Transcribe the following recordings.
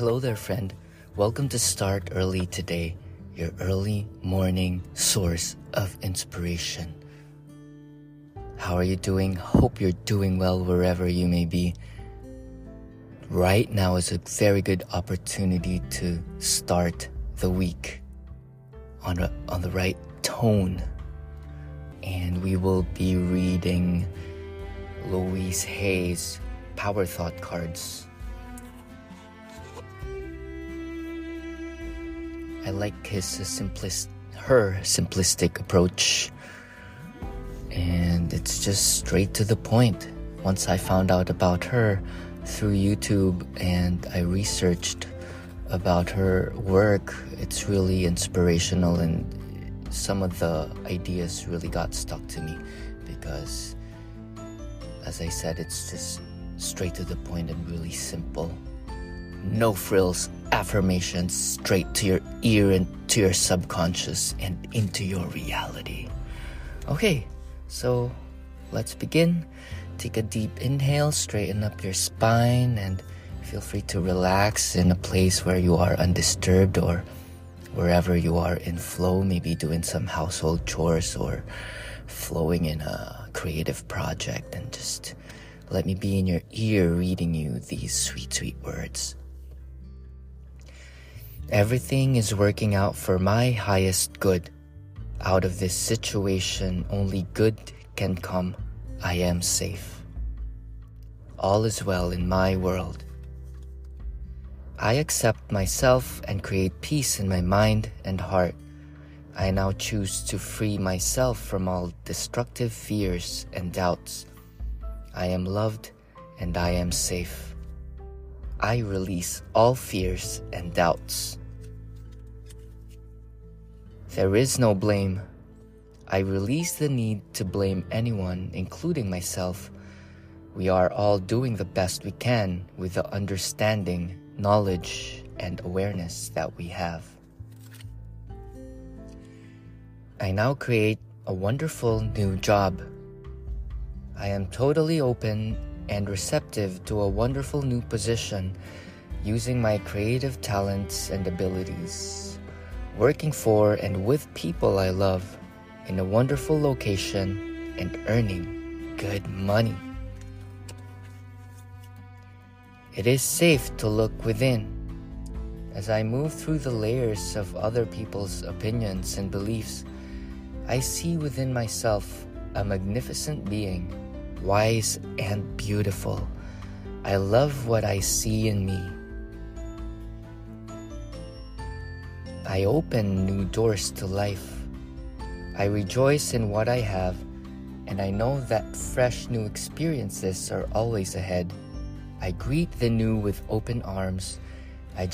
Hello there, friend. Welcome to Start Early Today, your early morning source of inspiration. How are you doing? Hope you're doing well wherever you may be. Right now is a very good opportunity to start the week on the right tone. And we will be reading Louise Hay's Power Thought Cards. I like her simplistic approach, and it's just straight to the point. Once I found out about her through YouTube and I researched about her work, it's really inspirational, and some of the ideas really got stuck to me because, as I said, it's just straight to the point and really simple. No frills, affirmations straight to your ear and to your subconscious and into your reality. Okay, so let's begin. Take a deep inhale, straighten up your spine, and feel free to relax in a place where you are undisturbed or wherever you are in flow, maybe doing some household chores or flowing in a creative project, and just let me be in your ear reading you these sweet, sweet words. Everything is working out for my highest good. Out of this situation, only good can come. I am safe. All is well in my world. I accept myself and create peace in my mind and heart. I now choose to free myself from all destructive fears and doubts. I am loved and I am safe. I release all fears and doubts. There is no blame. I release the need to blame anyone, including myself. We are all doing the best we can with the understanding, knowledge, and awareness that we have. I now create a wonderful new job. I am totally open and receptive to a wonderful new position, using my creative talents and abilities, working for and with people I love, in a wonderful location, and earning good money. It is safe to look within. As I move through the layers of other people's opinions and beliefs, I see within myself a magnificent being, wise and beautiful. I love what I see in me. I open new doors to life. I rejoice in what I have, and I know that fresh new experiences are always ahead. I greet the new with open arms. I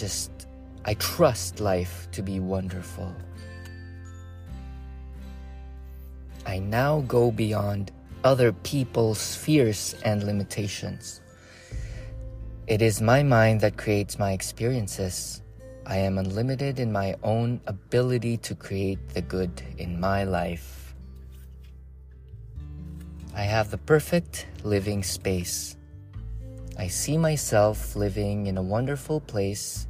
trust life to be wonderful. I now go beyond other people's fears and limitations. It is my mind that creates my experiences. I am unlimited in my own ability to create the good in my life. I have the perfect living space. I see myself living in a wonderful place.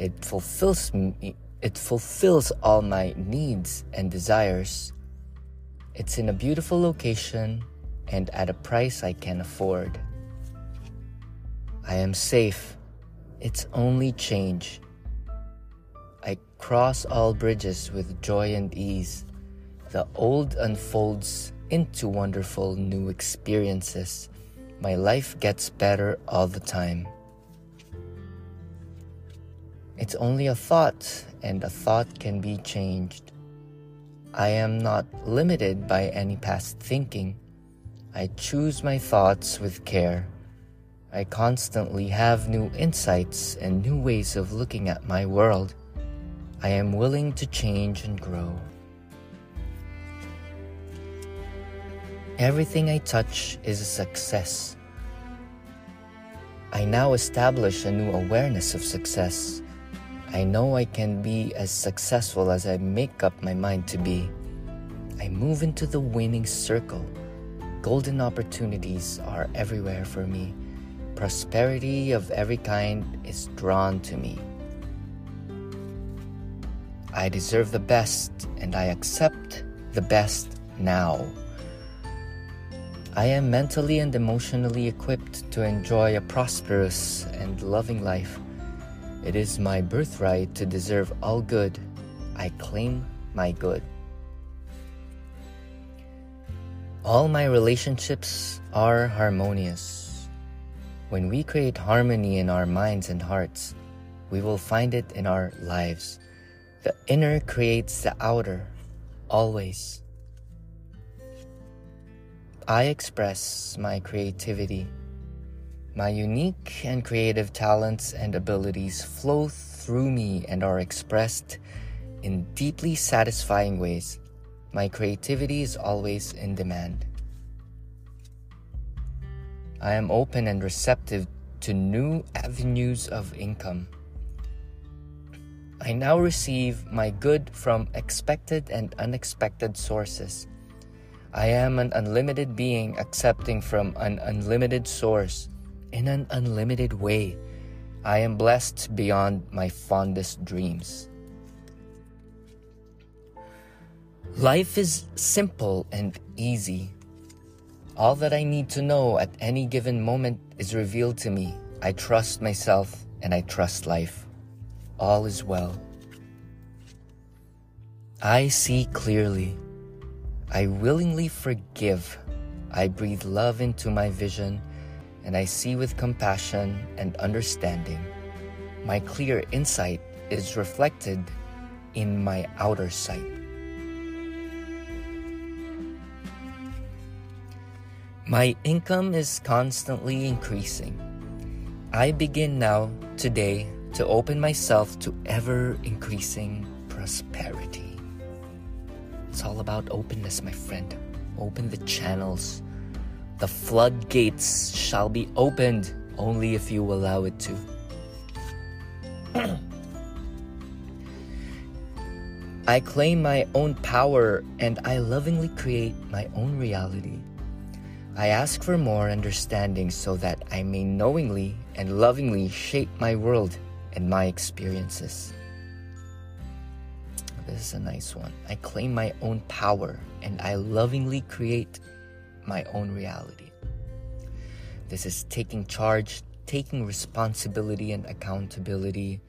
It fulfills all my needs and desires. It's in a beautiful location and at a price I can afford. I am safe. It's only change. I cross all bridges with joy and ease. The old unfolds into wonderful new experiences. My life gets better all the time. It's only a thought, and a thought can be changed. I am not limited by any past thinking. I choose my thoughts with care. I constantly have new insights and new ways of looking at my world. I am willing to change and grow. Everything I touch is a success. I now establish a new awareness of success. I know I can be as successful as I make up my mind to be. I move into the winning circle. Golden opportunities are everywhere for me. Prosperity of every kind is drawn to me. I deserve the best, and I accept the best now. I am mentally and emotionally equipped to enjoy a prosperous and loving life. It is my birthright to deserve all good. I claim my good. All my relationships are harmonious. When we create harmony in our minds and hearts, we will find it in our lives. The inner creates the outer, always. I express my creativity. My unique and creative talents and abilities flow through me and are expressed in deeply satisfying ways. My creativity is always in demand. I am open and receptive to new avenues of income. I now receive my good from expected and unexpected sources. I am an unlimited being accepting from an unlimited source in an unlimited way. I am blessed beyond my fondest dreams. Life is simple and easy. All that I need to know at any given moment is revealed to me. I trust myself and I trust life. All is well. I see clearly. I willingly forgive. I breathe love into my vision, and I see with compassion and understanding. My clear insight is reflected in my outer sight. My income is constantly increasing. I begin now, today, to open myself to ever-increasing prosperity. It's all about openness, my friend. Open the channels. The floodgates shall be opened only if you allow it to. I claim my own power and I lovingly create my own reality. I ask for more understanding so that I may knowingly and lovingly shape my world and my experiences. This is a nice one. I claim my own power and I lovingly create my own reality. This is taking charge, taking responsibility and accountability.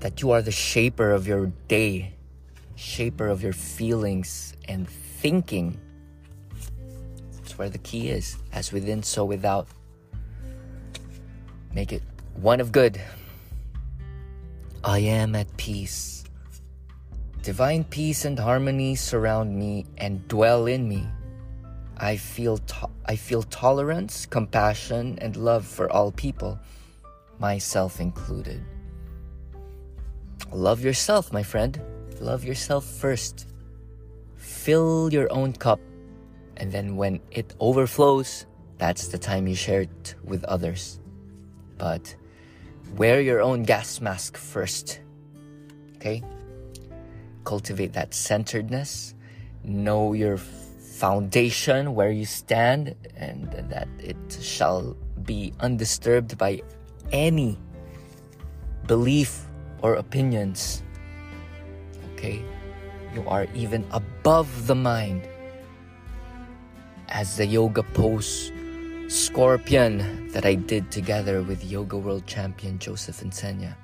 That you are the shaper of your day, shaper of your feelings and thinking. Where the key is, as within, so without. Make it one of good. I am at peace. Divine peace and harmony surround me and dwell in me. I feel tolerance, compassion, and love for all people, myself included. Love yourself, my friend. Love yourself first. Fill your own cup. And then when it overflows, that's the time you share it with others. But wear your own gas mask first, okay? Cultivate that centeredness. Know your foundation, where you stand, and that it shall be undisturbed by any belief or opinions, okay? You are even above the mind. As the yoga pose scorpion that I did together with Yoga World Champion Joseph Insenya.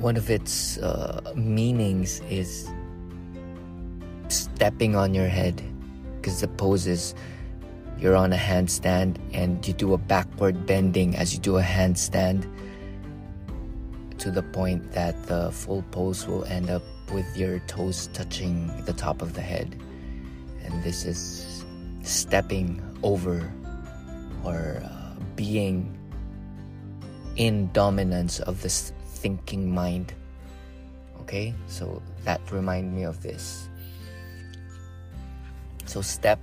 One of its meanings is stepping on your head, because the pose is you're on a handstand and you do a backward bending as you do a handstand to the point that the full pose will end up with your toes touching the top of the head. And this is stepping over or being in dominance of this thinking mind. Okay, so that reminds me of this. So step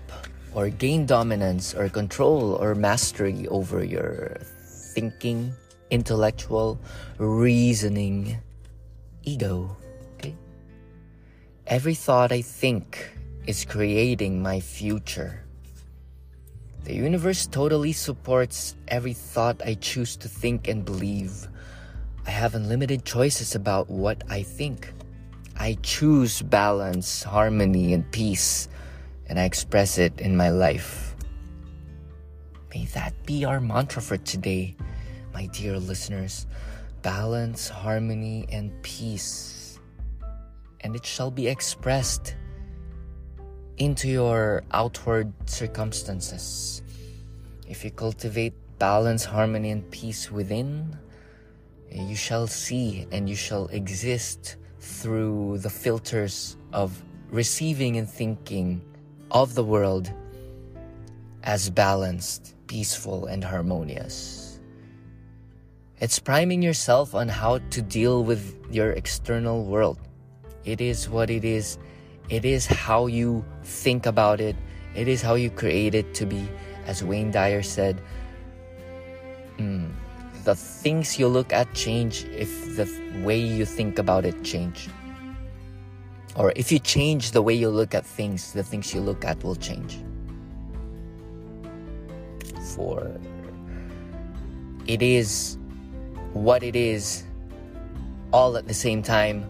or gain dominance or control or mastery over your thinking, intellectual, reasoning, ego. Okay, every thought I think is creating my future. The universe totally supports every thought I choose to think and believe. I have unlimited choices about what I think. I choose balance, harmony, and peace, and I express it in my life. May that be our mantra for today, my dear listeners. Balance, harmony, and peace. And it shall be expressed into your outward circumstances. If you cultivate balance, harmony, and peace within, you shall see and you shall exist through the filters of receiving and thinking of the world as balanced, peaceful, and harmonious. It's priming yourself on how to deal with your external world. It is what it is. It is how you think about it. It is how you create it to be. As Wayne Dyer said, the things you look at change if the way you think about it change. Or if you change the way you look at things, the things you look at will change. For it is what it is all at the same time.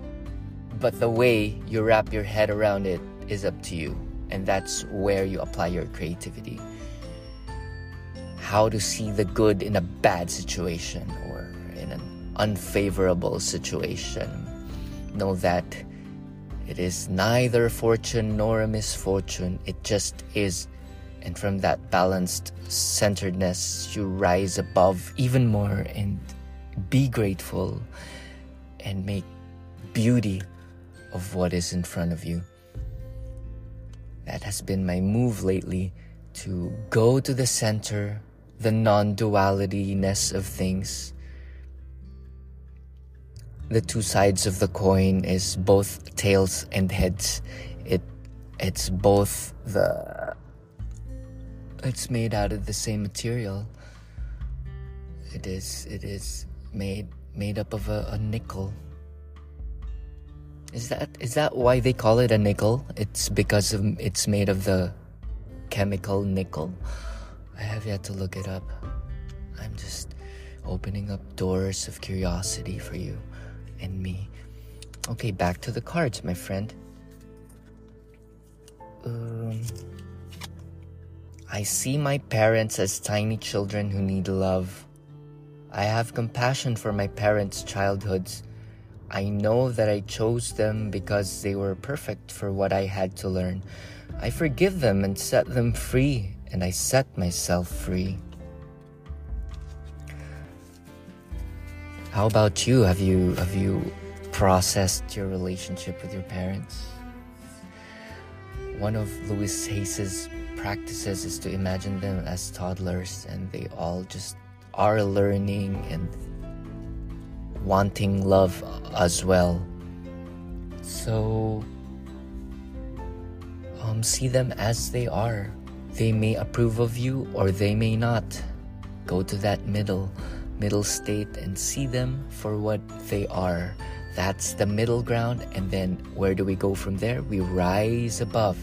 But the way you wrap your head around it is up to you. And that's where you apply your creativity. How to see the good in a bad situation or in an unfavorable situation. Know that it is neither fortune nor a misfortune. It just is. And from that balanced centeredness, you rise above even more and be grateful and make beauty of what is in front of you. That has been my move lately, to go to the center, the non-dualityness of things. The two sides of the coin is both tails and heads. It's both the... It's made out of the same material. It is made up of a nickel. Is that why they call it a nickel? It's because it's made of the chemical nickel. I have yet to look it up. I'm just opening up doors of curiosity for you and me. Okay, back to the cards, my friend. I see my parents as tiny children who need love. I have compassion for my parents' childhoods. I know that I chose them because they were perfect for what I had to learn. I forgive them and set them free, and I set myself free. How about you? Have you processed your relationship with your parents? One of Louise Hay's practices is to imagine them as toddlers, and they all just are learning and wanting love as well. So see them as they are. They may approve of you or they may not. Go to that middle state and see them for what they are. That's the middle ground. And then where do we go from there? We rise above.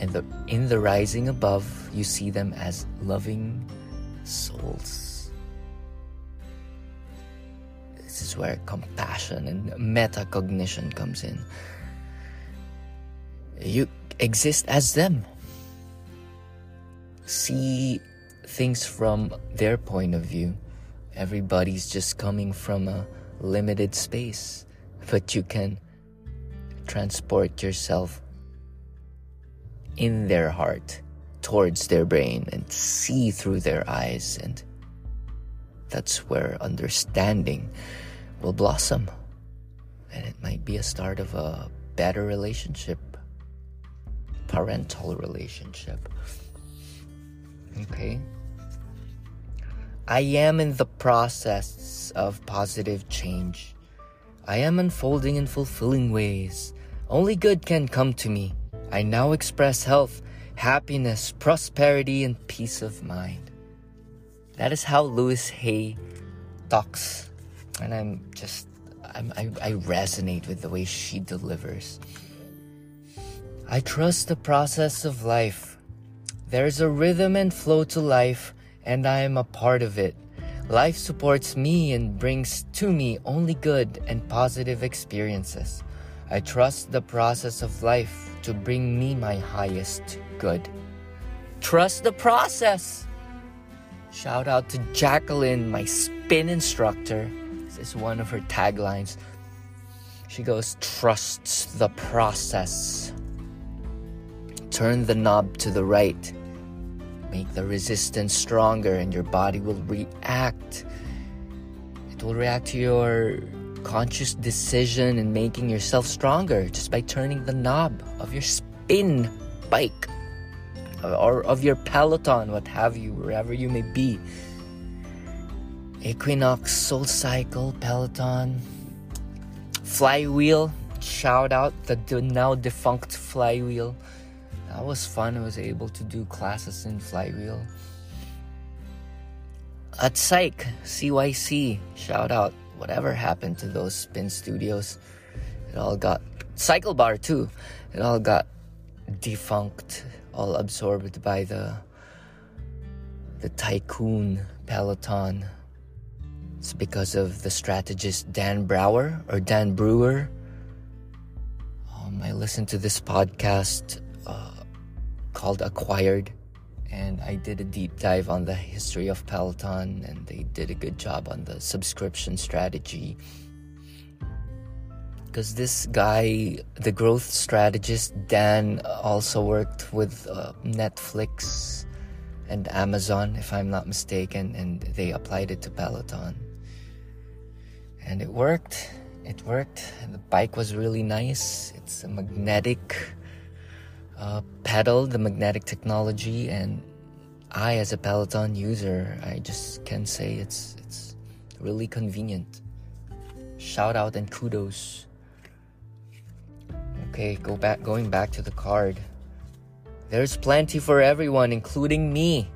And in the rising above, you see them as loving souls. This is where compassion and metacognition comes in. You exist as them. See things from their point of view. Everybody's just coming from a limited space, but you can transport yourself in their heart, towards their brain, and see through their eyes, and that's where understanding will blossom. And it might be a start of a better relationship. Parental relationship. Okay. I am in the process of positive change. I am unfolding in fulfilling ways. Only good can come to me. I now express health, happiness, prosperity, and peace of mind. That is how Louise Hay talks, and I resonate with the way she delivers. I trust the process of life. There's a rhythm and flow to life, and I am a part of it. Life supports me and brings to me only good and positive experiences. I trust the process of life to bring me my highest good. Trust the process! Shout out to Jacqueline, my spin instructor. This is one of her taglines. She goes, "Trust the process. Turn the knob to the right. Make the resistance stronger and your body will react. It will react to your conscious decision and making yourself stronger just by turning the knob of your spin bike or of your Peloton, what have you, wherever you may be." Equinox, SoulCycle, Peloton, Flywheel. Shout out the now defunct Flywheel. That was fun. I was able to do classes in Flywheel. At Psych, CYC, shout out. Whatever happened to those spin studios? It all got... Cyclebar too. It all got defunct, all absorbed by the tycoon Peloton. It's because of the strategist Dan Brewer. I listened to this podcast called Acquired, and I did a deep dive on the history of Peloton, and they did a good job on the subscription strategy. Because this guy, the growth strategist, Dan, also worked with Netflix and Amazon, if I'm not mistaken, and they applied it to Peloton. And it worked. It worked. The bike was really nice. It's a magnetic pedal, the magnetic technology, and I, as a Peloton user, I just can say it's really convenient. Shout out and kudos. Okay, going back to the card. There's plenty for everyone, including me.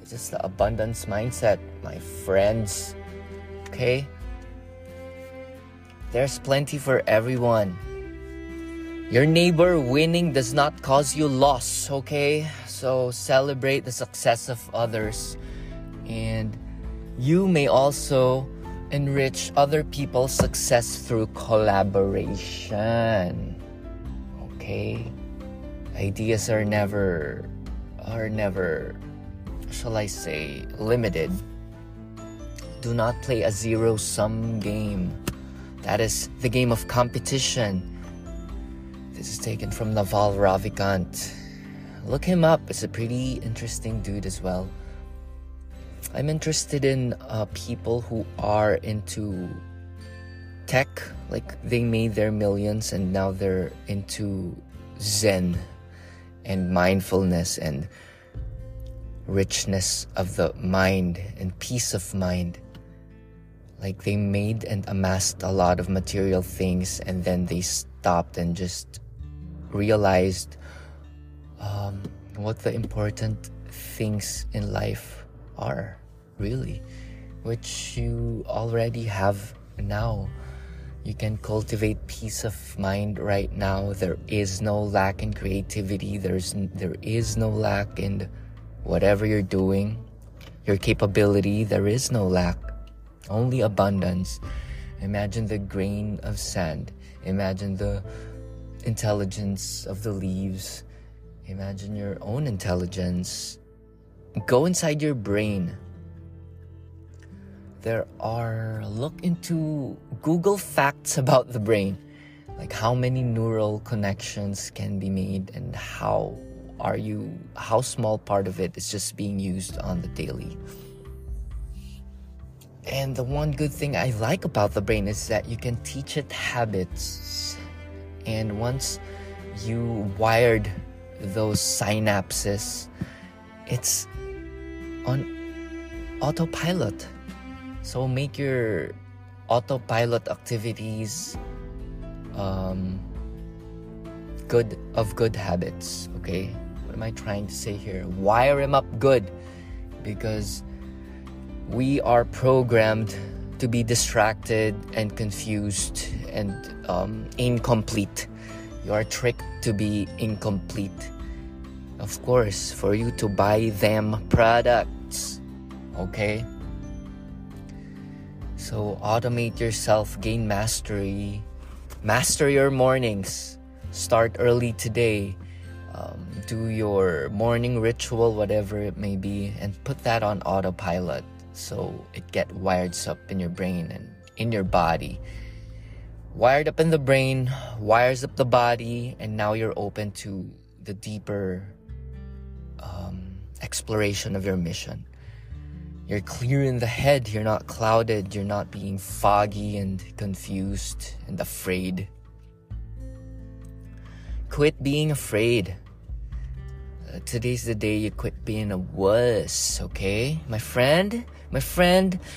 It's just the abundance mindset, my friends. Okay? There's plenty for everyone. Your neighbor winning does not cause you loss, okay? So celebrate the success of others. And you may also enrich other people's success through collaboration. Okay? Ideas are never, shall I say, limited. Do not play a zero-sum game. That is the game of competition. This is taken from Naval Ravikant. Look him up. It's a pretty interesting dude as well. I'm interested in people who are into tech. Like, they made their millions and now they're into Zen and mindfulness and richness of the mind and peace of mind. Like, they made and amassed a lot of material things and then they stopped and just realized what the important things in life are, really, which you already have now. You can cultivate peace of mind right now. There is no lack in creativity. There is no lack in whatever you're doing, your capability. There is no lack, only abundance. Imagine the grain of sand. Imagine the intelligence of the leaves. Imagine your own intelligence. Go inside your brain. Look into Google facts about the brain. Like, how many neural connections can be made and how small part of it is just being used on the daily. And the one good thing I like about the brain is that you can teach it habits. And once you wired those synapses, it's on autopilot. So make your autopilot activities good habits, okay? What am I trying to say here? Wire him up good, because we are programmed to be distracted and confused and incomplete. You are tricked to be incomplete. of course, for you to buy them products. Okay? So, automate yourself, gain mastery, master your mornings, start early today, do your morning ritual, whatever it may be, and put that on autopilot so it get wired up in your brain and in your body. Wired up in the brain, wires up the body, and now you're open to the deeper exploration of your mission. You're clear in the head, you're not clouded, you're not being foggy and confused and afraid. Quit being afraid. Today's the day you quit being a wuss, okay? My friend,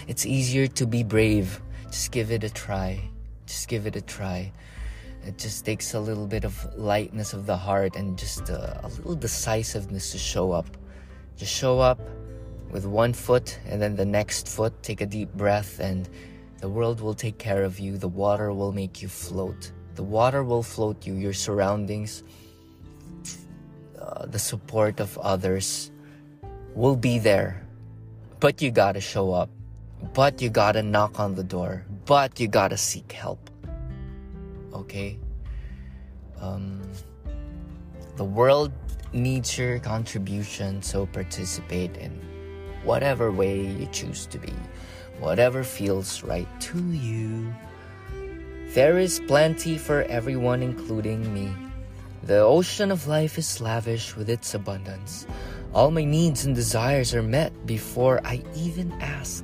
it's easier to be brave. Just give it a try. It just takes a little bit of lightness of the heart and just a little decisiveness to show up. Just show up with one foot and then the next foot. Take a deep breath and the world will take care of you. The water will make you float. The water will float you, your surroundings, the support of others will be there. But you gotta show up. But you gotta knock on the door. But you gotta seek help. Okay? The world needs your contribution, so participate in whatever way you choose to be. Whatever feels right to you. There is plenty for everyone, including me. The ocean of life is lavish with its abundance. All my needs and desires are met before I even ask.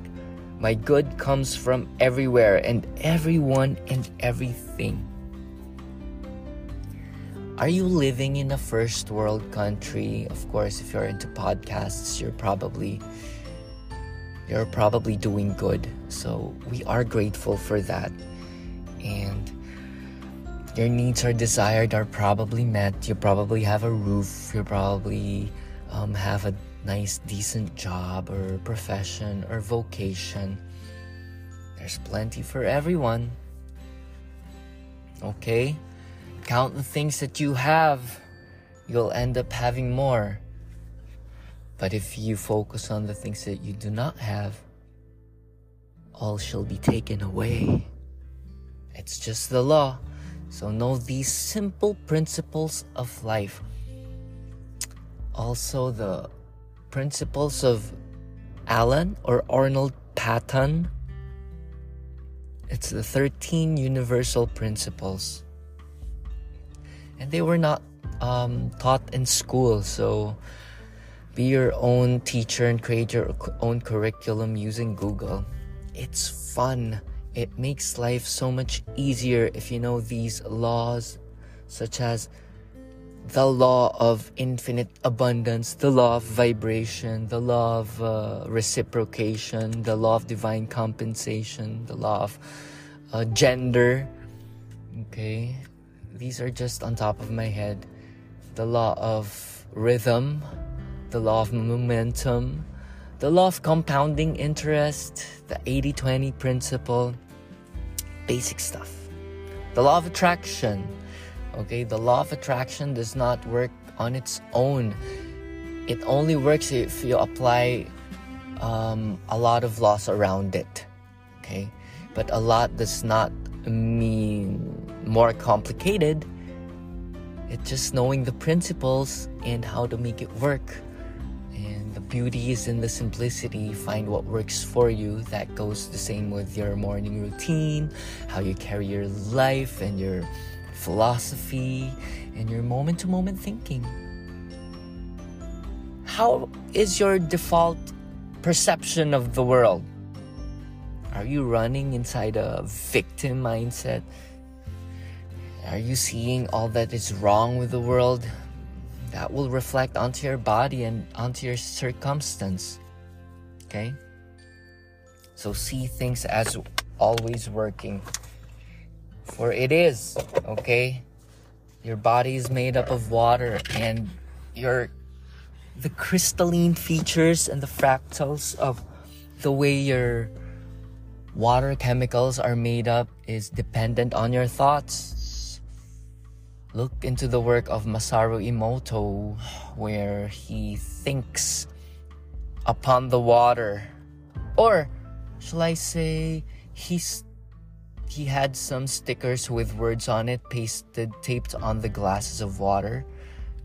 My good comes from everywhere and everyone and everything. Are you living in a first world country? Of course, if you're into podcasts, you're probably doing good. So we are grateful for that. And your needs are desired, are probably met. You probably have a roof. You probably have a nice, decent job or profession or vocation. There's plenty for everyone. Okay? Count the things that you have. You'll end up having more. But if you focus on the things that you do not have, all shall be taken away. It's just the law. So know these simple principles of life. Also the principles of Alan or Arnold Patton. It's the 13 universal principles. And they were not taught in school. So be your own teacher and create your own curriculum using Google. It's fun. It makes life so much easier if you know these laws, such as the law of infinite abundance, the law of vibration, the law of reciprocation, the law of divine compensation, the law of gender. Okay, these are just on top of my head. The law of rhythm, the law of momentum, the law of compounding interest, the 80-20 principle. Basic stuff. The law of attraction. Okay, the law of attraction does not work on its own. It only works if you apply a lot of laws around it. Okay, but a lot does not mean more complicated. It's just knowing the principles and how to make it work. And the beauty is in the simplicity. Find what works for you. That goes the same with your morning routine, how you carry your life and your philosophy and your moment-to-moment thinking. How is your default perception of the world? Are you running inside a victim mindset? Are you seeing all that is wrong with the world? That will reflect onto your body and onto your circumstance. Okay? So see things as always working. For it is, okay? Your body is made up of water and the crystalline features and the fractals of the way your water chemicals are made up is dependent on your thoughts. Look into the work of Masaru Emoto, where he thinks upon the water. Or, shall I say, he had some stickers with words on it taped on the glasses of water.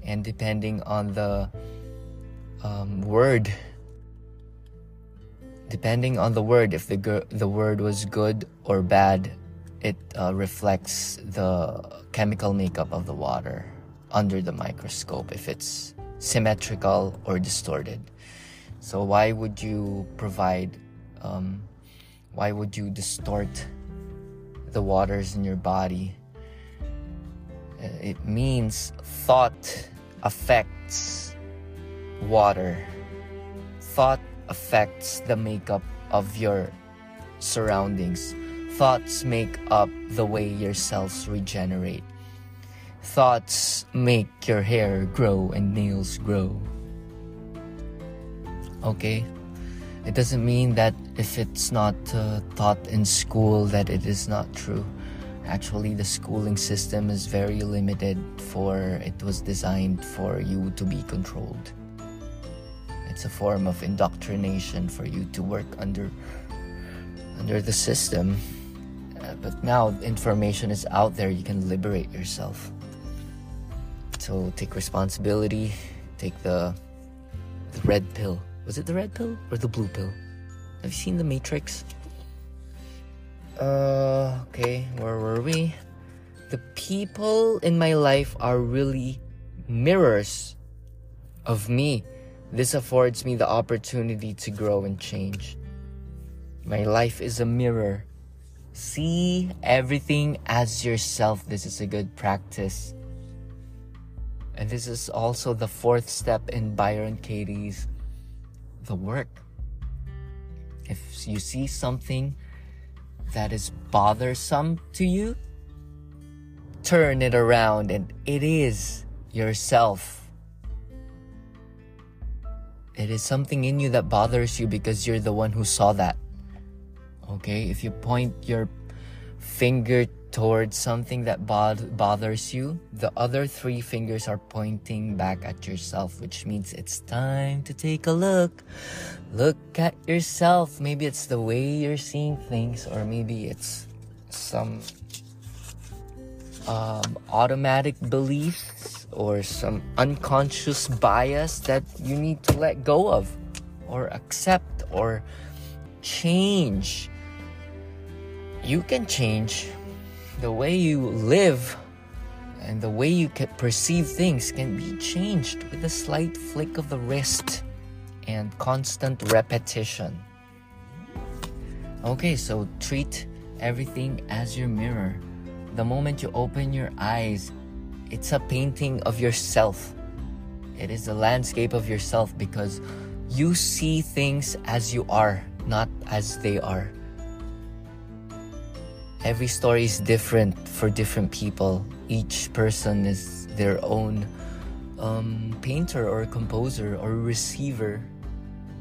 And depending on the word, if the word was good or bad, it reflects the chemical makeup of the water under the microscope, if it's symmetrical or distorted. So why would you distort the waters in your body? It means thought affects water. Thought affects the makeup of your surroundings. Thoughts make up the way your cells regenerate. Thoughts make your hair grow and nails grow. Okay? It doesn't mean that if it's not taught in school that it is not true. Actually, the schooling system is very limited, for it was designed for you to be controlled. It's a form of indoctrination for you to work under the system. But now information is out there, you can liberate yourself. So take responsibility, take the red pill. Was it the red pill or the blue pill? Have you seen The Matrix? Okay, where were we? The people in my life are really mirrors of me. This affords me the opportunity to grow and change. My life is a mirror. See everything as yourself. This is a good practice. And this is also the fourth step in Byron Katie's The Work. If you see something that is bothersome to you, turn it around, and it is yourself. It is something in you that bothers you because you're the one who saw that. Okay? If you point your finger towards something that bothers you, the other three fingers are pointing back at yourself, which means it's time to take a look. Look at yourself. Maybe it's the way you're seeing things, or maybe it's some automatic beliefs or some unconscious bias that you need to let go of or accept or change. You can change. The way you live and the way you can perceive things can be changed with a slight flick of the wrist and constant repetition. Okay, so treat everything as your mirror. The moment you open your eyes, it's a painting of yourself. It is the landscape of yourself, because you see things as you are, not as they are. Every story is different for different people. Each person is their own painter or composer or receiver.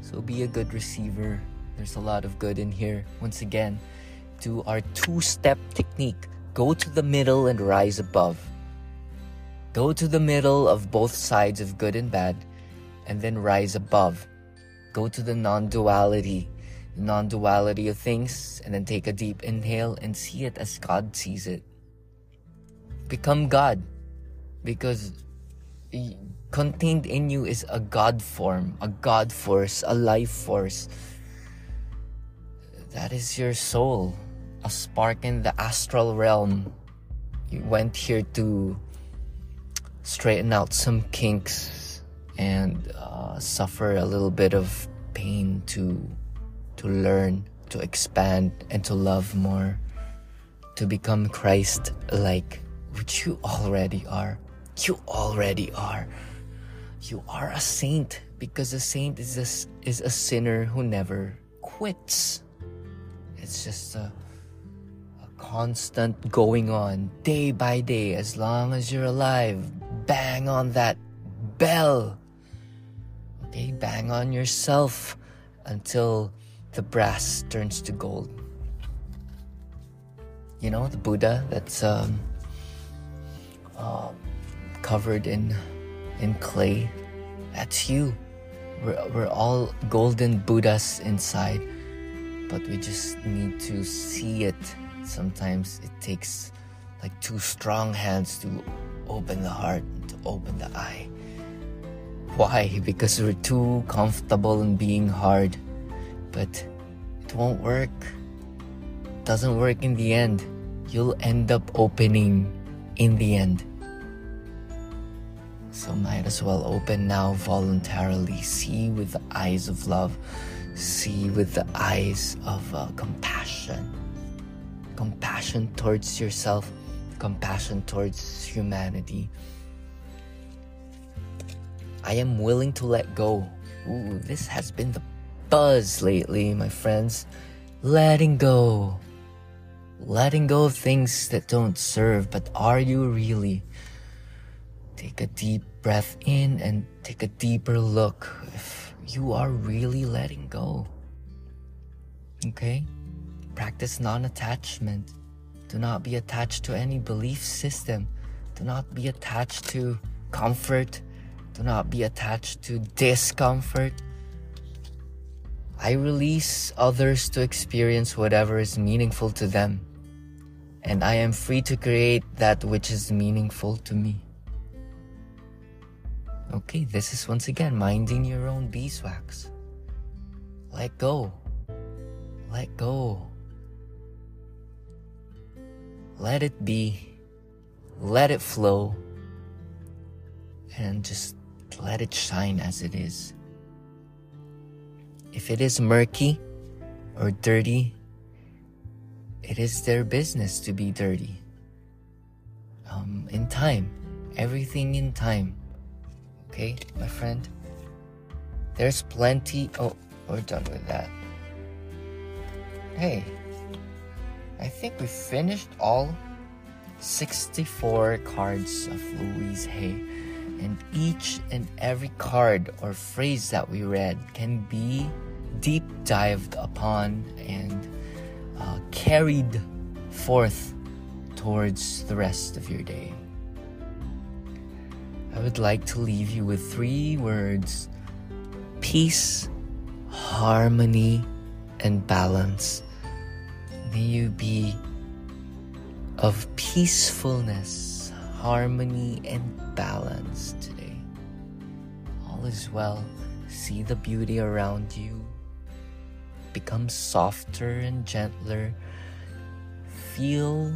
So be a good receiver. There's a lot of good in here. Once again, do our two-step technique. Go to the middle and rise above. Go to the middle of both sides of good and bad, and then rise above. Go to the non-duality. The non-duality of things, and then take a deep inhale and see it as God sees it. Become God, because contained in you is a God form, a God force, a life force. That is your soul, a spark in the astral realm. You went here to straighten out some kinks and suffer a little bit of pain to learn, to expand, and to love more, to become Christ-like, which you already are. You already are. You are a saint, because a saint is a sinner who never quits. It's just a constant going on, day by day, as long as you're alive. Bang on that bell. Okay, bang on yourself until the brass turns to gold. You know, the Buddha, that's covered in clay, that's you. We're all golden Buddhas inside, but we just need to see it. Sometimes it takes like two strong hands to open the heart, to open the eye. Why? Because we're too comfortable in being hard, but it won't work. It doesn't work in the end. You'll end up opening in the end. So might as well open now voluntarily. See with the eyes of love. See with the eyes of compassion. Compassion towards yourself. Compassion towards humanity. I am willing to let go. Ooh, this has been the buzz lately, my friends. Letting go. Letting go of things that don't serve, but are you really? Take a deep breath in and take a deeper look if you are really letting go. Okay? Practice non-attachment. Do not be attached to any belief system. Do not be attached to comfort. Do not be attached to discomfort. I release others to experience whatever is meaningful to them, and I am free to create that which is meaningful to me. Okay, this is once again minding your own beeswax. Let go. Let go. Let it be. Let it flow. And just let it shine as it is. If it is murky or dirty, it is their business to be dirty. In time. Everything in time. Okay, my friend? There's plenty... Oh, we're done with that. Hey. I think we finished all 64 cards of Louise Hay. And each and every card or phrase that we read can be deep dived upon and carried forth towards the rest of your day. I would like to leave you with three words: peace, harmony, and balance. May you be of peacefulness, harmony, and balance today. All is well. See the beauty around you. Become softer and gentler. Feel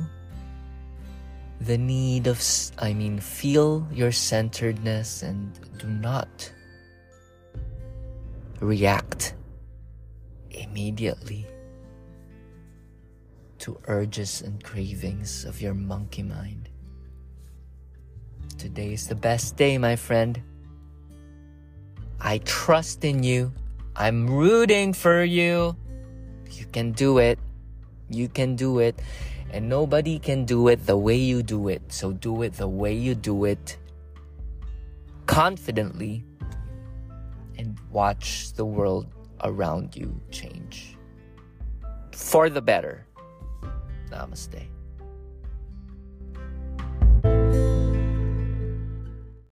your centeredness and do not react immediately to urges and cravings of your monkey mind. Today is the best day, my friend. I trust in you. I'm rooting for you. You can do it. You can do it. And nobody can do it the way you do it. So do it the way you do it. Confidently. And watch the world around you change. For the better. Namaste.